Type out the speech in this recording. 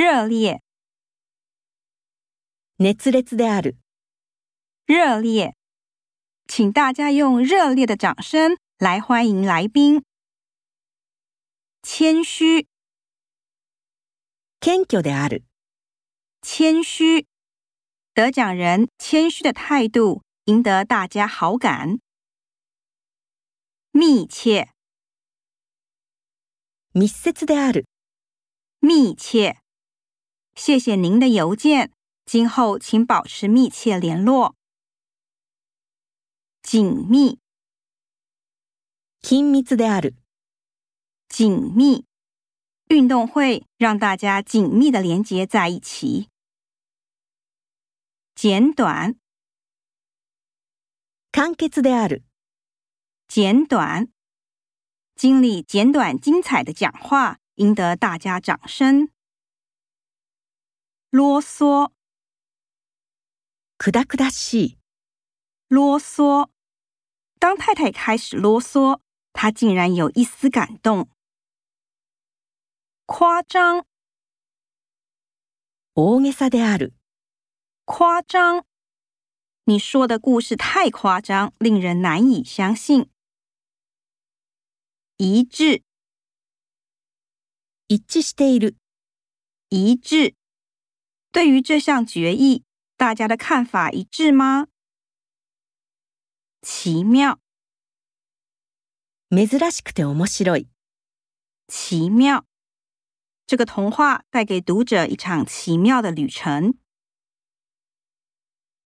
热烈熱烈である。热烈。请大家用热烈的掌声来欢迎来宾。谦虚。謙虚である。谦虚。得奖人谦虚的态度赢得大家好感。密切。密切である。密切。谢谢您的邮件，今后请保持密切联络。緊密。緊密である。緊密。运动会让大家紧密地连结在一起。简短。簡潔である。简短。经理简短精彩的讲话赢得大家掌声。啰嗦。くだくだしい。啰嗦。当太太开始啰嗦，她竟然有一丝感动。夸张。大げさである。夸张。你说的故事太夸张，令人难以相信。一致。一致している。一致。对于这项决议，大家的看法一致吗？奇妙。珍しくて面白い。奇妙。这个童话带给读者一场奇妙的旅程。